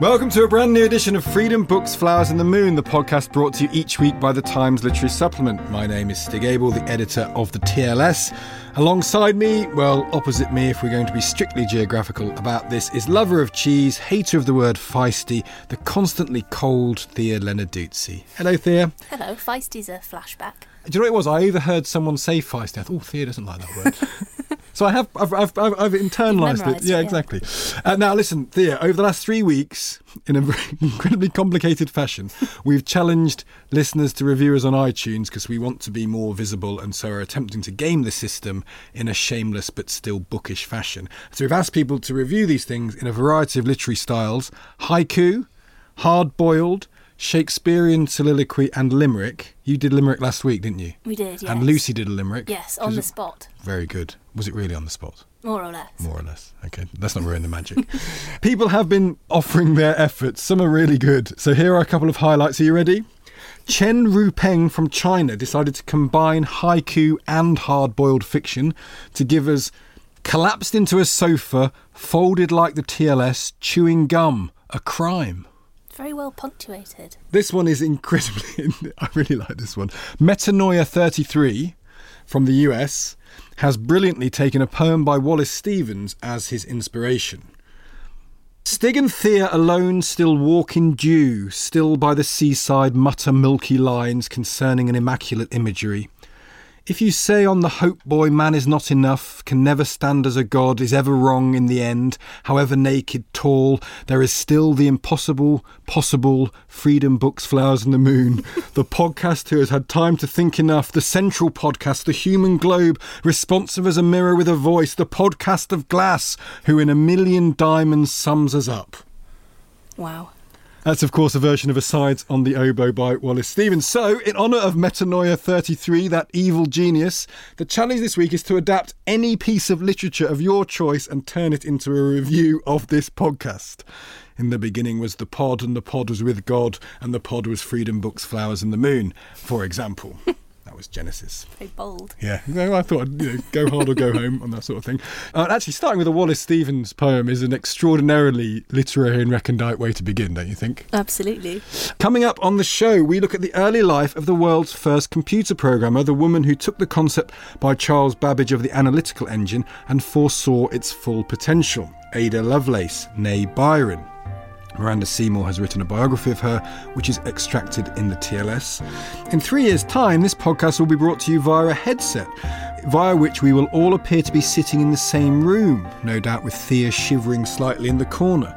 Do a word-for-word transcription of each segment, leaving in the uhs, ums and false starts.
Welcome to a brand new edition of Freedom, Books, Flowers and the Moon, the podcast brought to you each week by the Times Literary Supplement. My name is Stig Abel, the editor of the T L S. Alongside me, well, opposite me, if we're going to be strictly geographical about this, is lover of cheese, hater of the word feisty, the constantly cold Thea Lenarduzzi. Hello, Thea. Hello. Feisty's a flashback. Do you know what it was? I overheard someone say feisty. I thought, oh, Thea doesn't like that word. So I have, I've, I've, I've internalised it. Yeah, it, yeah. Exactly. Uh, now, listen, Thea, over the last three weeks, in an incredibly complicated fashion, we've challenged listeners to review us on iTunes because we want to be more visible, and so are attempting to game the system in a shameless but still bookish fashion. So we've asked people to review these things in a variety of literary styles: haiku, hard-boiled, Shakespearean soliloquy and limerick. You did limerick last week, didn't you? We did, yes. And Lucy did a limerick. Yes, on the spot. Very good. Was it really on the spot? More or less. More or less. Okay, let's not ruin the magic. People have been offering their efforts. Some are really good. So here are a couple of highlights. Are you ready? Chen Rupeng from China decided to combine haiku and hard-boiled fiction to give us collapsed into a sofa, folded like the T L S, chewing gum, a crime. Very well punctuated. This one is incredibly... I really like this one. Metanoia thirty-three from the U S has brilliantly taken a poem by Wallace Stevens as his inspiration. Stig and Thea alone still walk in dew, still by the seaside mutter milky lines concerning an immaculate imagery. If you say on the Hope Boy man is not enough, can never stand as a god, is ever wrong in the end, however naked, tall, there is still the impossible, possible, Freedom, Books, Flowers and the Moon, the podcast who has had time to think enough, the central podcast, the human globe, responsive as a mirror with a voice, the podcast of glass, who in a million diamonds sums us up. Wow. That's, of course, a version of Asides on the Oboe by Wallace Stevens. So, in honour of Metanoia thirty-three, that evil genius, the challenge this week is to adapt any piece of literature of your choice and turn it into a review of this podcast. In the beginning was the pod, and the pod was with God, and the pod was Freedom, Books, Flowers and the Moon, for example. That was Genesis. Very bold. Yeah, no, I thought I'd you know, go hard or go home on that sort of thing. Uh, actually, starting with a Wallace Stevens poem is an extraordinarily literary and recondite way to begin, don't you think? Absolutely. Coming up on the show, we look at the early life of the world's first computer programmer, the woman who took the concept by Charles Babbage of the analytical engine and foresaw its full potential, Ada Lovelace, née Byron. Miranda Seymour has written a biography of her, which is extracted in the T L S. In three years' time, this podcast will be brought to you via a headset, via which we will all appear to be sitting in the same room, no doubt with Thea shivering slightly in the corner.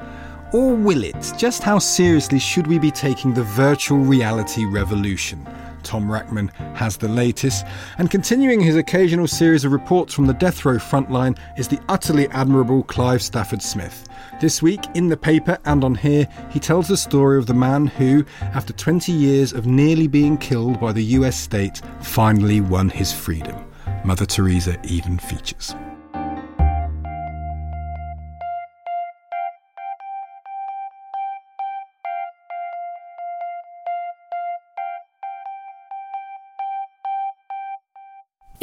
Or will it? Just how seriously should we be taking the virtual reality revolution? Tom Rackman has the latest. And continuing his occasional series of reports from the death row frontline is the utterly admirable Clive Stafford Smith. This week, in the paper and on here, he tells the story of the man who, after twenty years of nearly being killed by the U S state, finally won his freedom. Mother Teresa even features.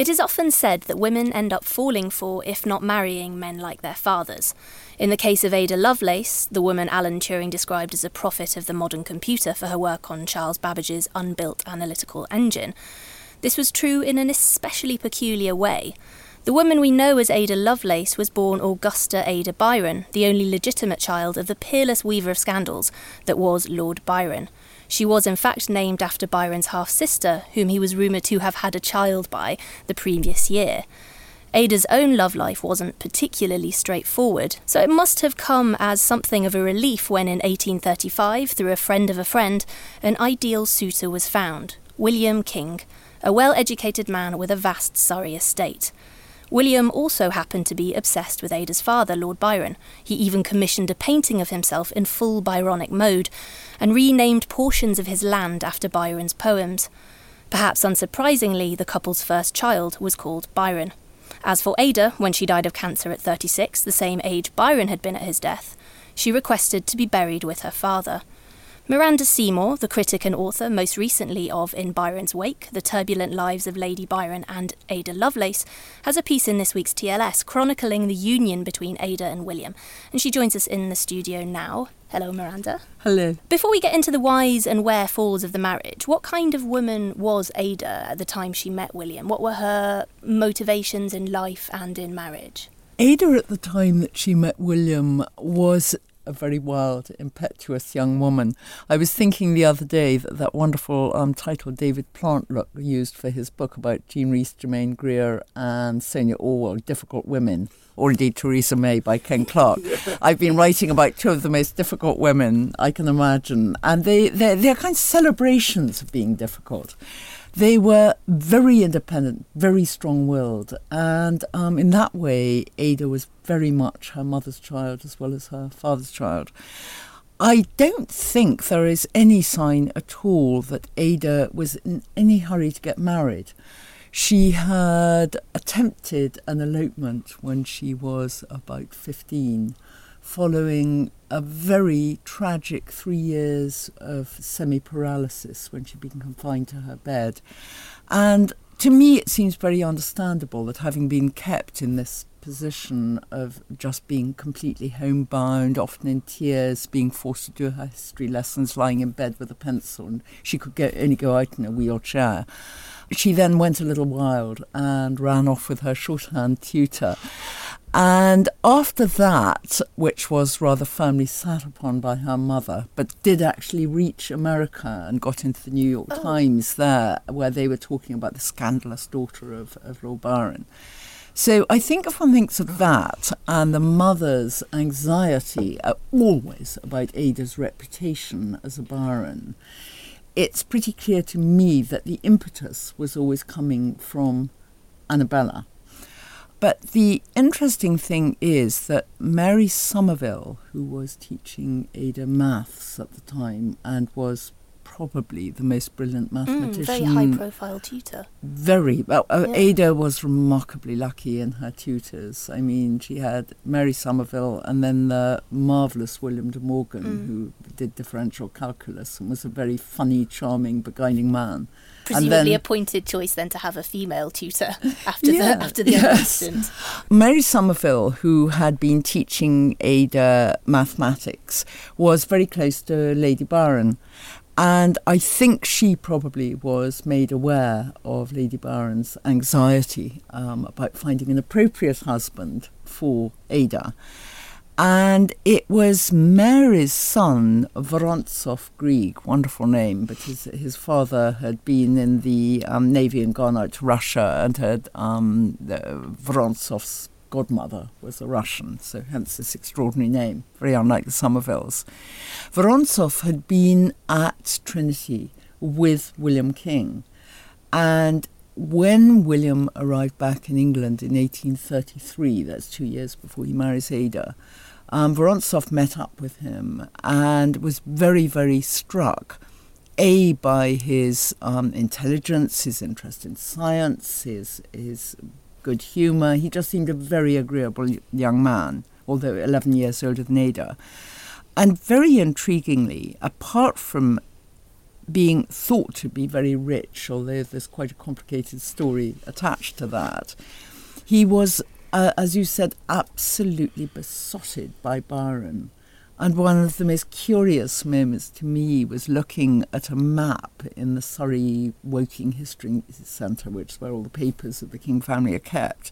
It is often said that women end up falling for, if not marrying, men like their fathers. In the case of Ada Lovelace, the woman Alan Turing described as a prophet of the modern computer for her work on Charles Babbage's unbuilt analytical engine, this was true in an especially peculiar way. The woman we know as Ada Lovelace was born Augusta Ada Byron, the only legitimate child of the peerless weaver of scandals that was Lord Byron. She was in fact named after Byron's half-sister, whom he was rumoured to have had a child by the previous year. Ada's own love life wasn't particularly straightforward, so it must have come as something of a relief when in eighteen thirty-five, through a friend of a friend, an ideal suitor was found, William King, a well-educated man with a vast Surrey estate. William also happened to be obsessed with Ada's father, Lord Byron. He even commissioned a painting of himself in full Byronic mode and renamed portions of his land after Byron's poems. Perhaps unsurprisingly, the couple's first child was called Byron. As for Ada, when she died of cancer at thirty-six, the same age Byron had been at his death, she requested to be buried with her father. Miranda Seymour, the critic and author most recently of In Byron's Wake, The Turbulent Lives of Lady Byron and Ada Lovelace, has a piece in this week's T L S chronicling the union between Ada and William, and she joins us in the studio now. Hello, Miranda. Hello. Before we get into the whys and wherefores of the marriage, what kind of woman was Ada at the time she met William? What were her motivations in life and in marriage? Ada at the time that she met William was a very wild, impetuous young woman. I was thinking the other day that that wonderful um, title David Plantlook used for his book about Jean Rhys, Germaine Greer and Sonia Orwell, Difficult Women, or indeed Theresa May by Ken Clark. I've been writing about two of the most difficult women I can imagine, and they, they're, they're kind of celebrations of being difficult. They were very independent, very strong-willed, and um, in that way, Ada was very much her mother's child as well as her father's child. I don't think there is any sign at all that Ada was in any hurry to get married. She had attempted an elopement when she was about fifteen, following a very tragic three years of semi-paralysis when she'd been confined to her bed. And to me, it seems very understandable that having been kept in this position of just being completely homebound, often in tears, being forced to do her history lessons, lying in bed with a pencil, and she could go, only go out in a wheelchair. She then went a little wild and ran off with her shorthand tutor. And after that, which was rather firmly sat upon by her mother, but did actually reach America and got into the New York oh. Times there, where they were talking about the scandalous daughter of, of Lord Byron. So I think if one thinks of that and the mother's anxiety uh, always about Ada's reputation as a Byron, it's pretty clear to me that the impetus was always coming from Annabella. But the interesting thing is that Mary Somerville, who was teaching Ada maths at the time and was probably the most brilliant mathematician. Mm, very high-profile tutor. Very. Well, yeah. Ada was remarkably lucky in her tutors. I mean, she had Mary Somerville and then the marvellous William de Morgan, mm. who did differential calculus and was a very funny, charming, beguiling man. Presumably a pointed choice then to have a female tutor after yeah, the after the yes. young student. Mary Somerville, who had been teaching Ada mathematics, was very close to Lady Byron. And I think she probably was made aware of Lady Byron's anxiety um, about finding an appropriate husband for Ada. And it was Mary's son, Vorontsov Grieg, wonderful name, but his, his father had been in the um, Navy and gone out to Russia, and had um, Vorontsov's godmother was a Russian, so hence this extraordinary name, very unlike the Somervilles. Vorontsov had been at Trinity with William King, and when William arrived back in England in eighteen thirty-three, that's two years before he marries Ada, um, Vorontsov met up with him and was very, very struck, A, by his um, intelligence, his interest in science, his his good humour. He just seemed a very agreeable young man, although eleven years older than Ada. And very intriguingly, apart from being thought to be very rich, although there's quite a complicated story attached to that. He was, uh, as you said, absolutely besotted by Byron. And one of the most curious moments to me was looking at a map in the Surrey Woking History Centre, which is where all the papers of the King family are kept,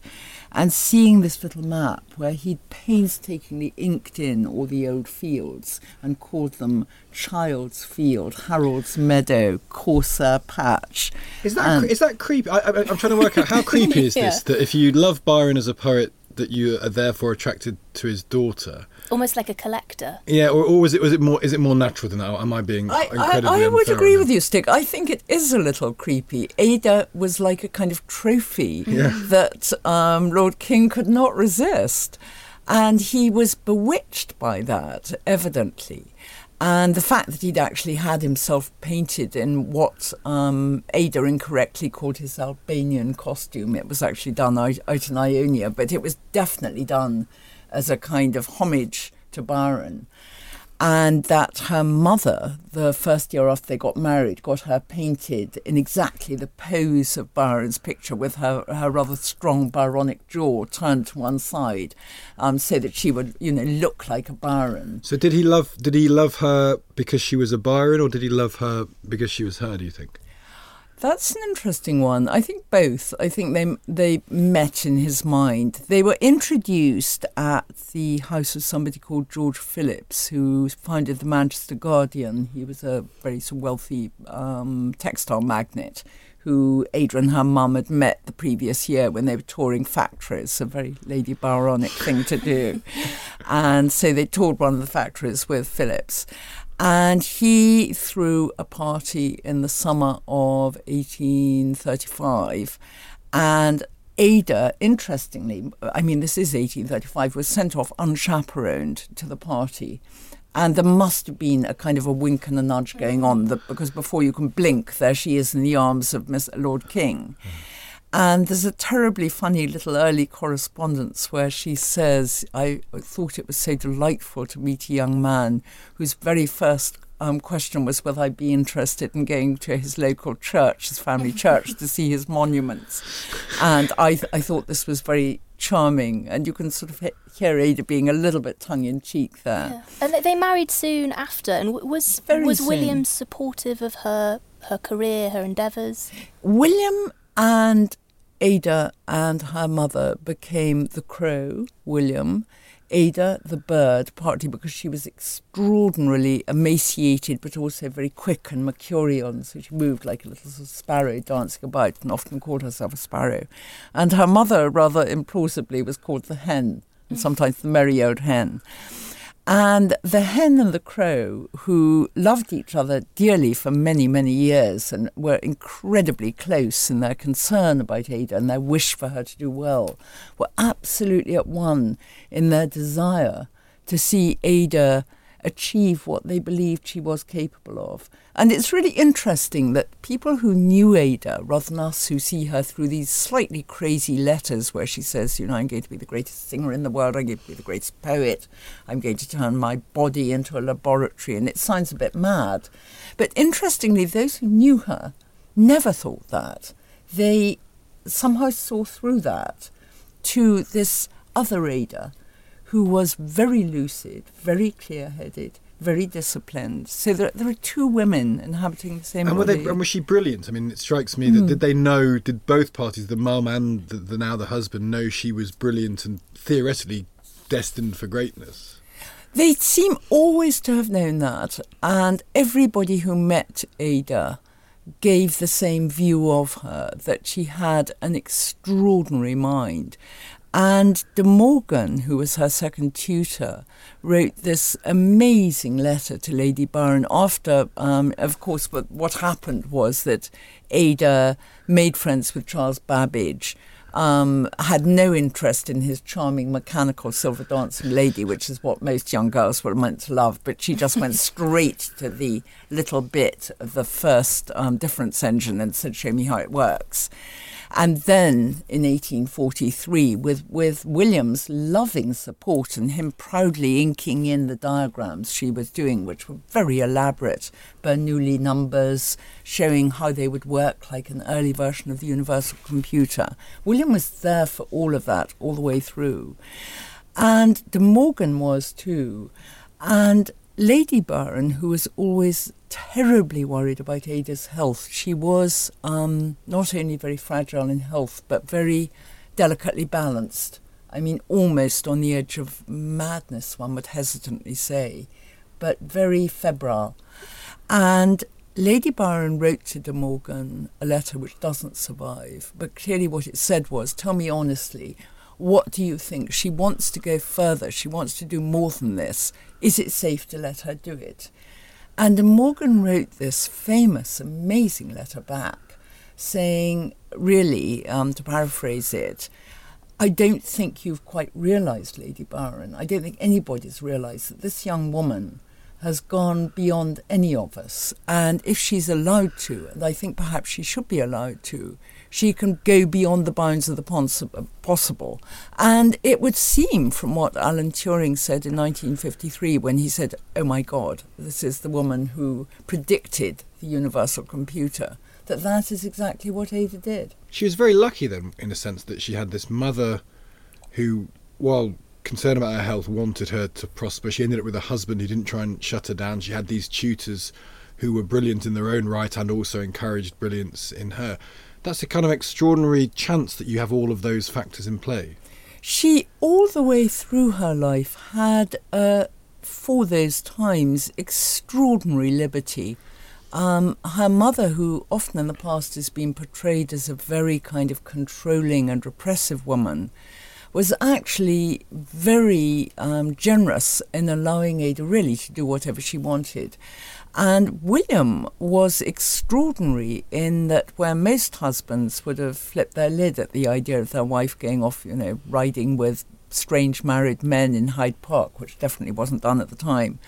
and seeing this little map where he'd painstakingly inked in all the old fields and called them Child's Field, Harold's Meadow, Corsair Patch. Is that um, is that creepy? I, I, I'm trying to work out how creepy is yeah. this, that if you love Byron as a poet, that you are therefore attracted to his daughter, almost like a collector. Yeah, or, or was it? Was it more? Is it more natural than that? Or am I being? I, incredibly I, I would agree with you, Stig. I think it is a little creepy. Ada was like a kind of trophy yeah. that um, Lord King could not resist, and he was bewitched by that, evidently. And the fact that he'd actually had himself painted in what um, Ada incorrectly called his Albanian costume. It was actually done out, out in Ionia, but it was definitely done as a kind of homage to Byron. And that her mother, the first year after they got married, got her painted in exactly the pose of Byron's picture with her, her rather strong Byronic jaw turned to one side, um, so that she would, you know, look like a Byron. So did he love did he love her because she was a Byron, or did he love her because she was her, do you think? That's an interesting one. I think both. I think they they met in his mind. They were introduced at the house of somebody called George Phillips, who founded the Manchester Guardian. He was a very wealthy um, textile magnate who Ada and her mum had met the previous year when they were touring factories, a very Lady Byronic thing to do. And so they toured one of the factories with Phillips. And he threw a party in the summer of eighteen thirty-five. And Ada, interestingly, I mean, this is eighteen thirty-five, was sent off unchaperoned to the party. And there must have been a kind of a wink and a nudge going on, that, because before you can blink, there she is in the arms of Miss Lord King. Mm. And there's a terribly funny little early correspondence where she says, I thought it was so delightful to meet a young man whose very first um, question was whether I'd be interested in going to his local church, his family church, to see his monuments. And I, th- I thought this was very charming. And you can sort of he- hear Ada being a little bit tongue-in-cheek there. Yeah. And they married soon after. And was, very was soon. William supportive of her, her career, her endeavours? William... And Ada and her mother became the crow, William, Ada the bird, partly because she was extraordinarily emaciated but also very quick and mercurial, so she moved like a little sort of sparrow dancing about and often called herself a sparrow. And her mother, rather implausibly, was called the hen, and sometimes the merry old hen. And the hen and the crow, who loved each other dearly for many, many years and were incredibly close in their concern about Ada and their wish for her to do well, were absolutely at one in their desire to see Ada achieve what they believed she was capable of. And it's really interesting that people who knew Ada, rather than us who see her through these slightly crazy letters where she says, you know, I'm going to be the greatest singer in the world, I'm going to be the greatest poet, I'm going to turn my body into a laboratory, and it sounds a bit mad. But interestingly, those who knew her never thought that. They somehow saw through that to this other Ada, who was very lucid, very clear-headed, very disciplined. So there, there are two women inhabiting the same. And were they, and was she brilliant? I mean, it strikes me that mm. did they know? Did both parties, the mum and the, the now the husband, know she was brilliant and theoretically destined for greatness? They seem always to have known that, and everybody who met Ada gave the same view of her, that she had an extraordinary mind. And de Morgan, who was her second tutor, wrote this amazing letter to Lady Byron after, um, of course, but what happened was that Ada made friends with Charles Babbage, um, had no interest in his charming mechanical silver dancing lady, which is what most young girls were meant to love, but she just went straight to the little bit of the first um, difference engine and said, show me how it works. And then in eighteen forty-three, with, with William's loving support and him proudly inking in the diagrams she was doing, which were very elaborate, Bernoulli numbers, showing how they would work like an early version of the universal computer. William was there for all of that, all the way through. And de Morgan was too. And Lady Byron, who was always terribly worried about Ada's health. She was um, not only very fragile in health, but very delicately balanced. I mean, almost on the edge of madness, one would hesitantly say, but very febrile. And Lady Byron wrote to de Morgan a letter which doesn't survive, but clearly what it said was, tell me honestly, what do you think? She wants to go further. She wants to do more than this. Is it safe to let her do it? And de Morgan wrote this famous, amazing letter back saying, really, um, to paraphrase it, I don't think you've quite realised, Lady Byron. I don't think anybody's realised that this young woman has gone beyond any of us. And if she's allowed to, and I think perhaps she should be allowed to, she can go beyond the bounds of the pons- possible. And it would seem from what Alan Turing said in nineteen fifty-three when he said, oh my God, this is the woman who predicted the universal computer, that that is exactly what Ada did. She was very lucky then, in a sense, that she had this mother who, while concerned about her health, wanted her to prosper. She ended up with a husband who didn't try and shut her down. She had these tutors who were brilliant in their own right and also encouraged brilliance in her. That's a kind of extraordinary chance that you have all of those factors in play. She, all the way through her life, had, uh, for those times, extraordinary liberty. Um, her mother, who often in the past has been portrayed as a very kind of controlling and repressive woman, was actually very um, generous in allowing Ada really to do whatever she wanted. And William was extraordinary in that where most husbands would have flipped their lid at the idea of their wife going off, you know, riding with strange married men in Hyde Park, which definitely wasn't done at the time,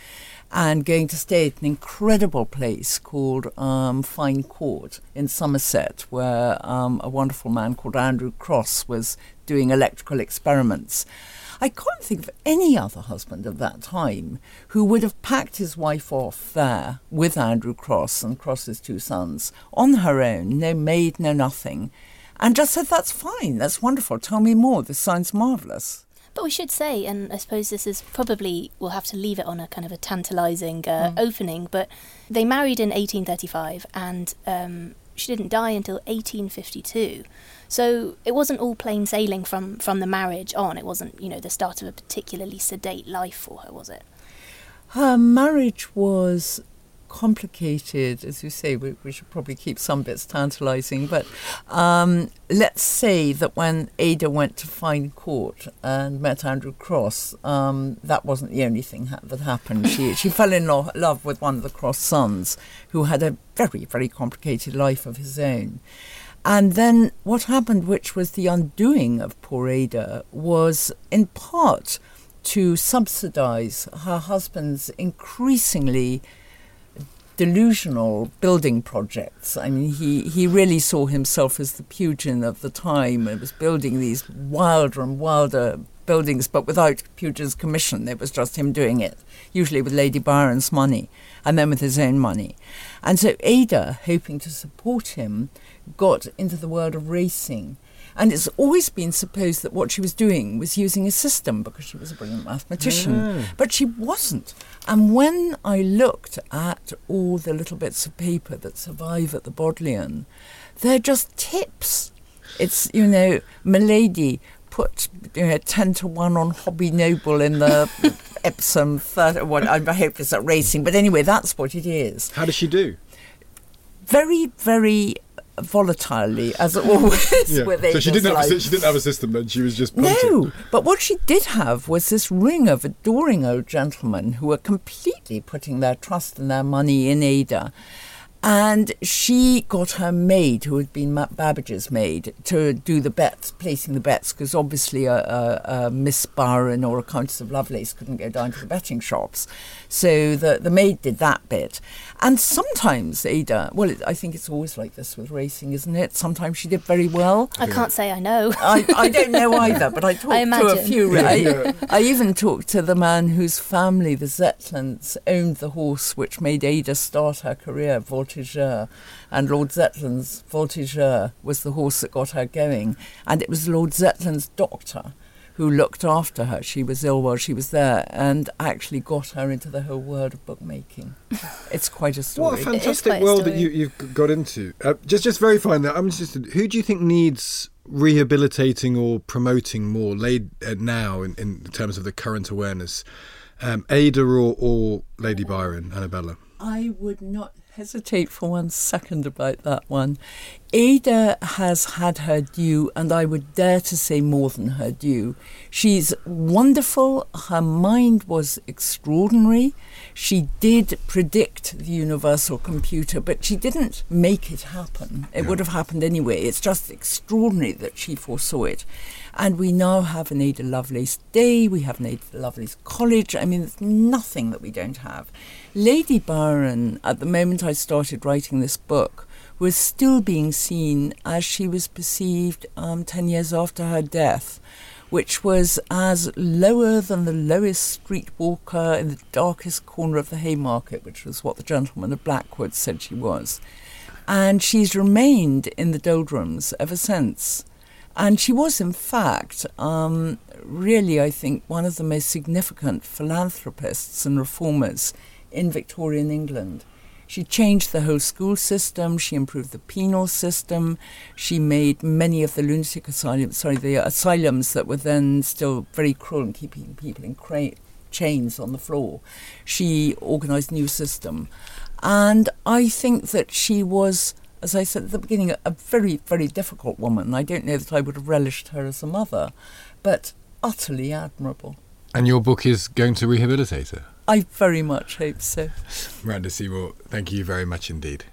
and going to stay at an incredible place called um, Fine Court in Somerset, where um, a wonderful man called Andrew Cross was doing electrical experiments. I can't think of any other husband of that time who would have packed his wife off there with Andrew Cross and Cross's two sons on her own, no maid, no nothing, and just said, that's fine, that's wonderful, tell me more, this sounds marvellous. But we should say, and I suppose this is probably, we'll have to leave it on a kind of a tantalising uh, mm. opening, but they married in eighteen thirty-five and um, she didn't die until eighteen fifty-two. So it wasn't all plain sailing from, from the marriage on. It wasn't, you know, the start of a particularly sedate life for her, was it? Her marriage was complicated, as you say. We, we should probably keep some bits tantalising, but um, let's say that when Ada went to Fine Court and met Andrew Cross, um, that wasn't the only thing ha- that happened. She she fell in lo- love with one of the Cross sons, who had a very, very complicated life of his own. And then what happened, which was the undoing of poor Ada, was in part to subsidise her husband's increasingly delusional building projects. I mean, he, he really saw himself as the Pugin of the time and was building these wilder and wilder buildings, but without Pugin's commission. It was just him doing it, usually with Lady Byron's money and then with his own money. And so Ada, hoping to support him, got into the world of racing. And it's always been supposed that what she was doing was using a system because she was a brilliant mathematician. Yeah. But she wasn't. And when I looked at all the little bits of paper that survive at the Bodleian, they're just tips. It's, you know, Milady put, you know, ten to one on Hobby Noble in the Epsom thirty, well, I hope it's at racing. But anyway, that's what it is. How does she do? Very, very volatilely, as always. Yeah. With so she didn't, have a, she didn't have a system then, she was just punting. No, but what she did have was this ring of adoring old gentlemen who were completely putting their trust and their money in Ada. And she got her maid, who had been Babbage's maid, to do the bets, placing the bets, because obviously a, a, a Miss Byron or a Countess of Lovelace couldn't go down to the betting shops. So the, the maid did that bit. And sometimes Ada, well, it, I think it's always like this with racing, isn't it? Sometimes she did very well. I can't say I know. I, I don't know either, but I talked I to a few. I, I even talked to the man whose family, the Zetlands, owned the horse which made Ada start her career, Voltigeur. And Lord Zetland's Voltigeur was the horse that got her going. And it was Lord Zetland's doctor who looked after her. She was ill while she was there and actually got her into the whole world of bookmaking. It's quite a story. What a fantastic world a that you, you've got into. Uh, just just verifying that, I'm interested, who do you think needs rehabilitating or promoting more laid, uh, now in, in terms of the current awareness? Um, Ada or, or Lady Byron, Annabella? I would not hesitate for one second about that one. Ada has had her due, and I would dare to say more than her due. She's wonderful. Her mind was extraordinary. She did predict the universal computer, but she didn't make it happen. It would have happened anyway. It's just extraordinary that she foresaw it. And we now have an Ada Lovelace Day. We have an Ada Lovelace College. I mean, there's nothing that we don't have. Lady Byron, at the moment I started writing this book, was still being seen as she was perceived um, ten years after her death, which was as lower than the lowest street walker in the darkest corner of the Haymarket, which was what the gentleman of Blackwood said she was. And she's remained in the doldrums ever since. And she was, in fact, um, really, I think, one of the most significant philanthropists and reformers in Victorian England. She changed the whole school system. She improved the penal system. She made many of the lunatic asylums, sorry, the asylums that were then still very cruel and keeping people in cra- chains on the floor. She organised a new system. And I think that she was, as I said at the beginning, a very, very difficult woman. I don't know that I would have relished her as a mother, but utterly admirable. And your book is going to rehabilitate her? I very much hope so. Miranda Seymour, thank you very much indeed.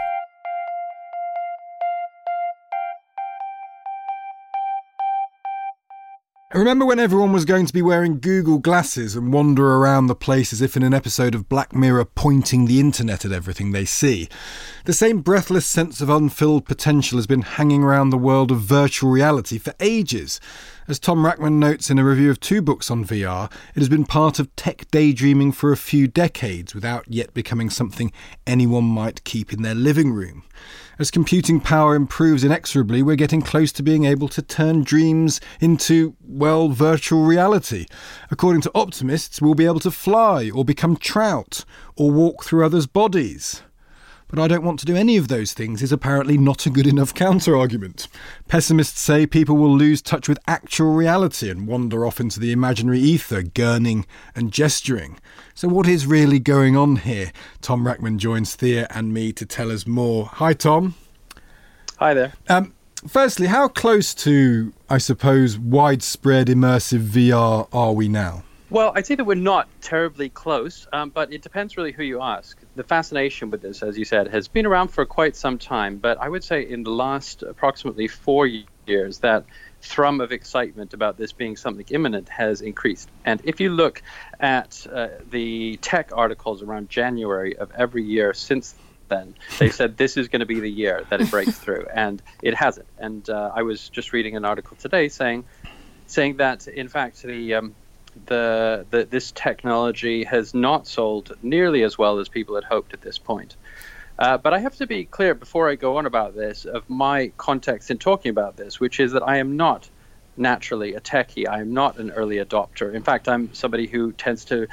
Remember when everyone was going to be wearing Google glasses and wander around the place as if in an episode of Black Mirror, pointing the internet at everything they see? The same breathless sense of unfilled potential has been hanging around the world of virtual reality for ages. As Tom Rackman notes in a review of two books on V R, it has been part of tech daydreaming for a few decades without yet becoming something anyone might keep in their living room. As computing power improves inexorably, we're getting close to being able to turn dreams into, well, virtual reality. According to optimists, we'll be able to fly or become trout or walk through others' bodies. But I don't want to do any of those things is apparently not a good enough counter-argument. Pessimists say people will lose touch with actual reality and wander off into the imaginary ether, gurning and gesturing. So what is really going on here? Tom Rackman joins Thea and me to tell us more. Hi, Tom. Hi there. Um, firstly, how close to, I suppose, widespread immersive V R are we now? Well, I'd say that we're not terribly close, um, but it depends really who you ask. The fascination with this, as you said, has been around for quite some time, but I would say in the last approximately four years that thrum of excitement about this being something imminent has increased. And if you look at uh, the tech articles around January of every year since then, they said this is going to be the year that it breaks through, and it hasn't. And uh, I was just reading an article today saying saying that, in fact, the... Um, The, the this technology has not sold nearly as well as people had hoped at this point. Uh, but I have to be clear before I go on about this of my context in talking about this, which is that I am not naturally a techie. I am not an early adopter. In fact, I'm somebody who tends to,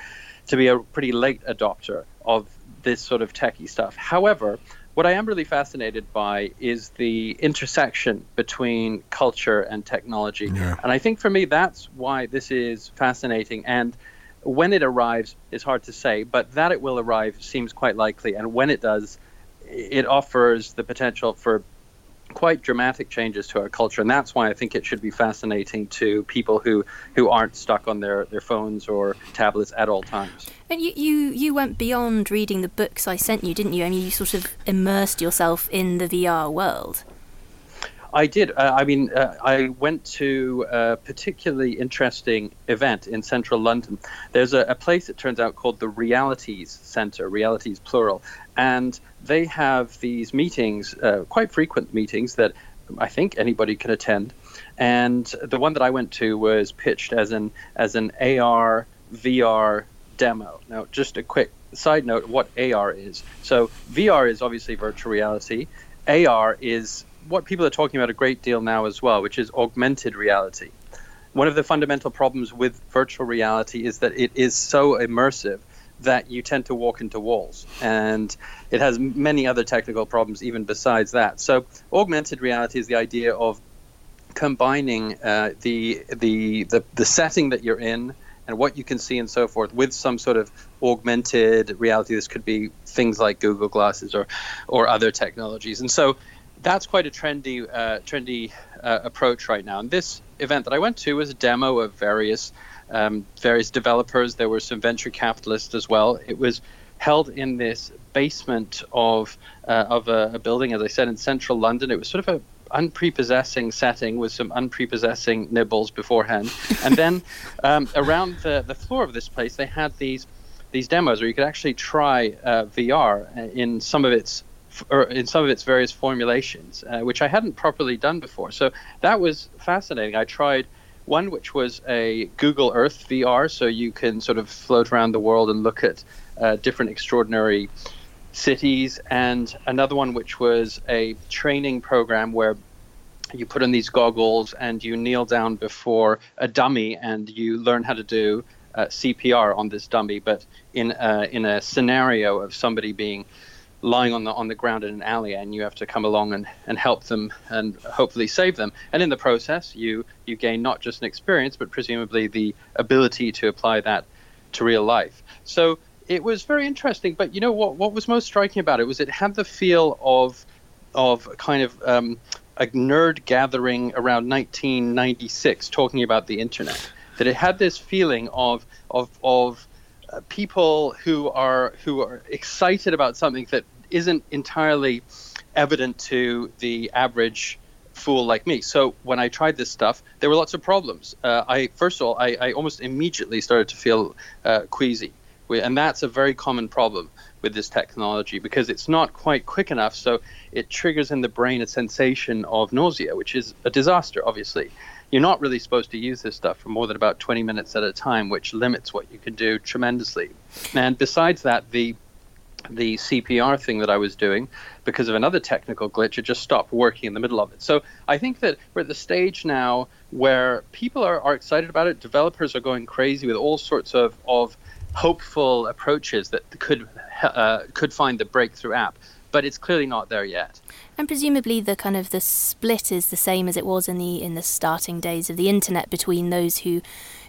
to be a pretty late adopter of this sort of techie stuff. However, what I am really fascinated by is the intersection between culture and technology. Yeah. And I think for me, that's why this is fascinating. And when it arrives, it's hard to say, but that it will arrive seems quite likely. And when it does, it offers the potential for quite dramatic changes to our culture. And that's why I think it should be fascinating to people who, who aren't stuck on their, their phones or tablets at all times. And you, you, you went beyond reading the books I sent you, didn't you? I mean, you sort of immersed yourself in the V R world. I did. Uh, I mean, uh, I went to a particularly interesting event in central London. There's a, a place, it turns out, called the Realities Centre, realities plural. And they have these meetings, uh, quite frequent meetings that I think anybody can attend. And the one that I went to was pitched as an as an A R, V R demo. Now, just a quick side note what A R is. So V R is obviously virtual reality. A R is what people are talking about a great deal now as well, which is augmented reality. One of the fundamental problems with virtual reality is that it is so immersive that you tend to walk into walls, and it has many other technical problems even besides that. So augmented reality is the idea of combining uh, the, the the the setting that you're in and what you can see and so forth with some sort of augmented reality. This could be things like Google Glasses or or other technologies. And so that's quite a trendy uh, trendy uh, approach right now. And this event that I went to was a demo of various um, various developers. There were some venture capitalists as well. It was held in this basement of uh, of a, a building, as I said, in central London. It was sort of a unprepossessing setting with some unprepossessing nibbles beforehand. And then um, around the, the floor of this place, they had these these demos where you could actually try uh, V R in some of its or in some of its various formulations, uh, which I hadn't properly done before. So that was fascinating. I tried one which was a Google Earth V R, so you can sort of float around the world and look at uh, different extraordinary cities, and another one which was a training program where you put on these goggles and you kneel down before a dummy and you learn how to do uh, C P R on this dummy, but in a, in a scenario of somebody being lying on the on the ground in an alley, and you have to come along and, and help them and hopefully save them. And in the process, you, you gain not just an experience, but presumably the ability to apply that to real life. So it was very interesting. But you know what? What was most striking about it was it had the feel of of kind of um, a nerd gathering around nineteen ninety-six, talking about the internet. That it had this feeling of of of uh, people who are who are excited about something that isn't entirely evident to the average fool like me. So when I tried this stuff, there were lots of problems. Uh, I first of all, I, I almost immediately started to feel uh, queasy. And that's a very common problem with this technology because it's not quite quick enough, so it triggers in the brain a sensation of nausea, which is a disaster, obviously. You're not really supposed to use this stuff for more than about twenty minutes at a time, which limits what you can do tremendously. And besides that, the the C P R thing that I was doing, because of another technical glitch, it just stopped working in the middle of it. So I think that we're at the stage now where people are, are excited about it. Developers are going crazy with all sorts of, of hopeful approaches that could uh, could find the breakthrough app, but it's clearly not there yet. And presumably the kind of the split is the same as it was in the in the starting days of the internet between those who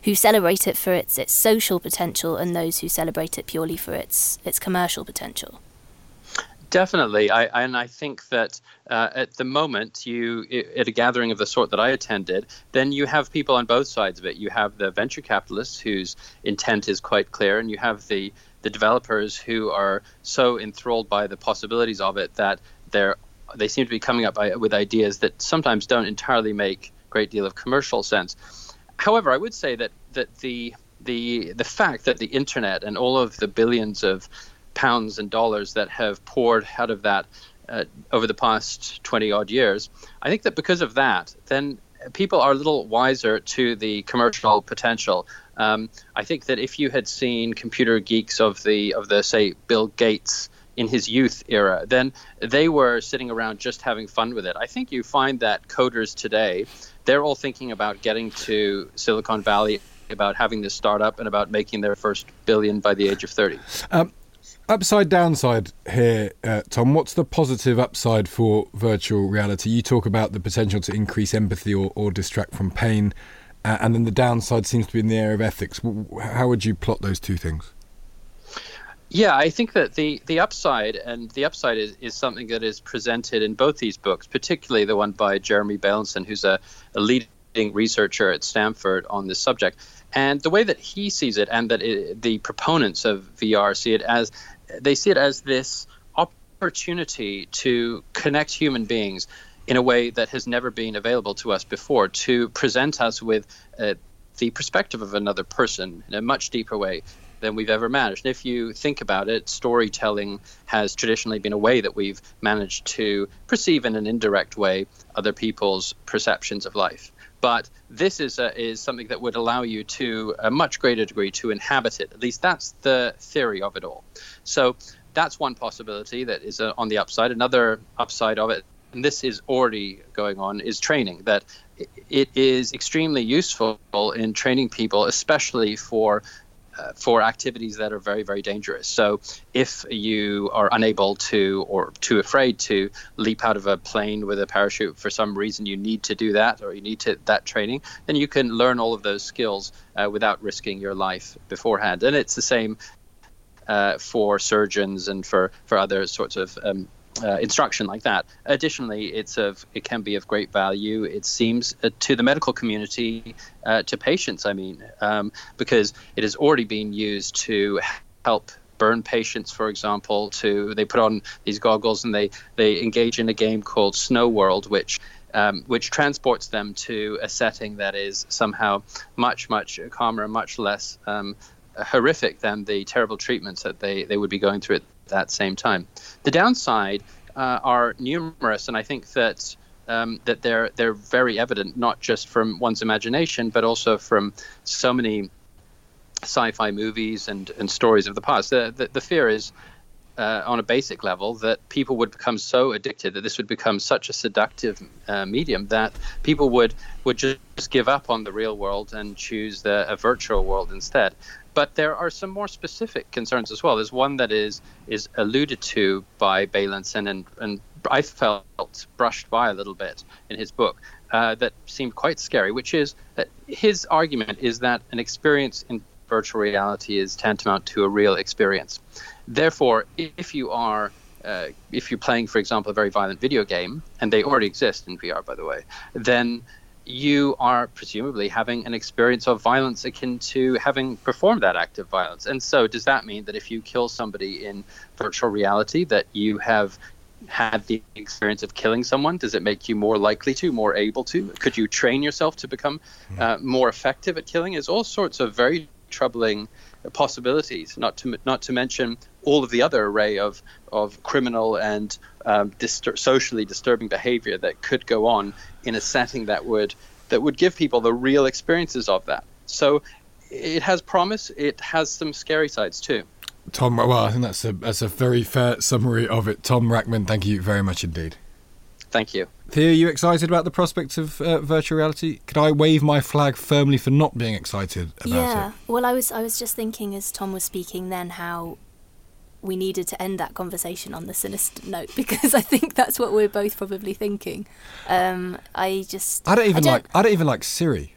who celebrate it for its its social potential and those who celebrate it purely for its its commercial potential. Definitely, I, and I think that uh, at the moment, you at a gathering of the sort that I attended, then you have people on both sides of it. You have the venture capitalists whose intent is quite clear, and you have the, the developers who are so enthralled by the possibilities of it that they're they seem to be coming up by, with ideas that sometimes don't entirely make a great deal of commercial sense. However, I would say that that the the the fact that the internet and all of the billions of pounds and dollars that have poured out of that uh, over the past twenty odd years, I think that because of that, then people are a little wiser to the commercial potential. Um, I think that if you had seen computer geeks of the of the say Bill Gates in his youth era, then they were sitting around just having fun with it. I think you find that coders today, they're all thinking about getting to Silicon Valley, about having this startup, and about making their first billion by the age of thirty. Um- Upside downside here, uh, Tom. What's the positive upside for virtual reality? You talk about the potential to increase empathy or, or distract from pain, uh, and then the downside seems to be in the area of ethics. How would you plot those two things? Yeah, I think that the, the upside, and the upside is, is something that is presented in both these books, particularly the one by Jeremy Bailenson, who's a, a leading researcher at Stanford on this subject. And the way that he sees it, and that it, the proponents of V R see it as, they see it as this opportunity to connect human beings in a way that has never been available to us before, to present us with uh, the perspective of another person in a much deeper way than we've ever managed. And if you think about it, storytelling has traditionally been a way that we've managed to perceive in an indirect way other people's perceptions of life. But this is a, is something that would allow you to a much greater degree to inhabit it. At least that's the theory of it all. So that's one possibility that is uh, on the upside. Another upside of it, and this is already going on, is training. That it is extremely useful in training people, especially for Uh, for activities that are very, very dangerous. So if you are unable to or too afraid to leap out of a plane with a parachute, for some reason you need to do that, or you need to, that training, then you can learn all of those skills uh, without risking your life beforehand. And it's the same uh, for surgeons and for, for other sorts of um, uh, instruction like that. Additionally, it's of it can be of great value, it seems, uh, to the medical community, uh, to patients, I mean, um, because it has already been used to help burn patients, for example. To they put on these goggles and they, they engage in a game called Snow World, which um, which transports them to a setting that is somehow much, much calmer and much less um, horrific than the terrible treatments that they, they would be going through at that same time. The downside uh, are numerous, and I think that um, that they're they're very evident, not just from one's imagination, but also from so many sci-fi movies and, and stories of the past. The the, the fear is, uh, on a basic level, that people would become so addicted, that this would become such a seductive uh, medium that people would would just give up on the real world and choose the, a virtual world instead. But there are some more specific concerns as well. There's one that is is alluded to by Bailenson and, and I felt brushed by a little bit in his book uh, that seemed quite scary, which is that his argument is that an experience in virtual reality is tantamount to a real experience. Therefore, if you are uh, if you're playing, for example, a very violent video game, and they already exist in V R, by the way, then you are presumably having an experience of violence akin to having performed that act of violence. And so does that mean that if you kill somebody in virtual reality, that you have had the experience of killing someone? Does it make you more likely to, more able to? Could you train yourself to become uh, more effective at killing? There's all sorts of very troubling possibilities, not to not to mention all of the other array of of criminal and um, distur- socially disturbing behavior that could go on in a setting that would that would give people the real experiences of that. So it has promise. It has some scary sides too. Tom, well, I think that's a that's a very fair summary of it. Tom Rackman, thank you very much indeed. Thank you. Thea, are you excited about the prospects of uh, virtual reality? Could I wave my flag firmly for not being excited about yeah. it? Yeah, well, I was I was just thinking as Tom was speaking then how we needed to end that conversation on the sinister note, because I think that's what we're both probably thinking. Um, I just... I don't even I don't, like I don't even like Siri.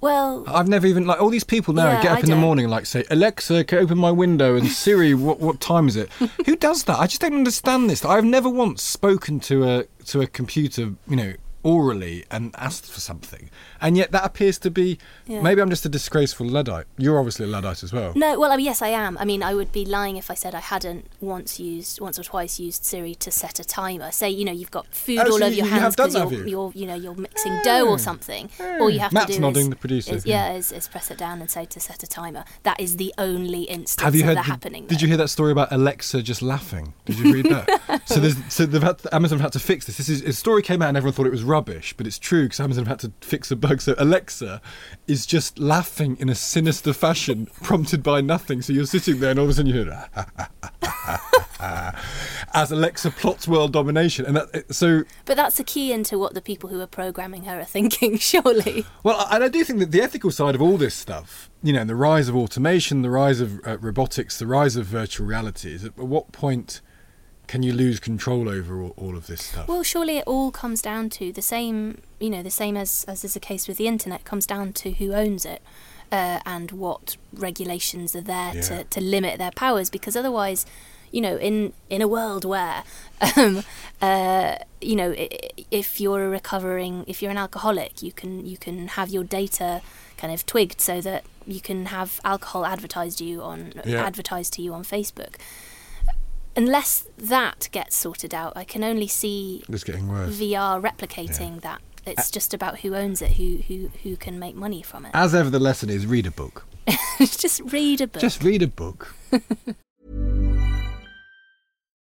Well... I've never even... like all these people now yeah, get up I in don't. the morning and like say, Alexa, can open my window, and Siri, what what time is it? Who does that? I just don't understand this. I've never once spoken to a to a computer, you know, orally and asked for something. And yet that appears to be... Yeah. Maybe I'm just a disgraceful Luddite. You're obviously a Luddite as well. No, well, I mean, yes, I am. I mean, I would be lying if I said I hadn't once used, once or twice used Siri to set a timer. Say, you know, you've got food oh, all so over you, your hands because you're, you? you're, you know, you're mixing oh. dough or something. Oh. All you have Matt's to do nodding, is... nodding, the producer. Is, yeah, yeah is, is press it down and say to set a timer. That is the only instance have you of heard that the, happening. Did though. you hear that story about Alexa just laughing? Did you read that? so there's, so they've had to, Amazon had to fix this. This is, a story came out and everyone thought it was rubbish, but it's true because Amazon had to fix a bug. So Alexa is just laughing in a sinister fashion, prompted by nothing. So you're sitting there and all of a sudden you hear ah, ah, ah, ah, ah, ah, ah, as Alexa plots world domination. And that, so, but that's a key into what the people who are programming her are thinking, surely. Well, and I do think that the ethical side of all this stuff, you know, the rise of automation, the rise of uh, robotics, the rise of virtual reality, is at what point can you lose control over all, all of this stuff? Well, surely it all comes down to the same, you know, the same as, as is the case with the internet, comes down to who owns it. uh, and what regulations are there yeah. to, to limit their powers, because otherwise, you know, in, in a world where, um, uh, you know, if you're a recovering, if you're an alcoholic, you can you can have your data kind of twigged so that you can have alcohol advertised you on yeah. advertised to you on Facebook. Unless that gets sorted out, I can only see it's getting worse. V R replicating yeah. that. It's just about who owns it, who who who can make money from it. As ever, the lesson is read a book. Just read a book. Just read a book.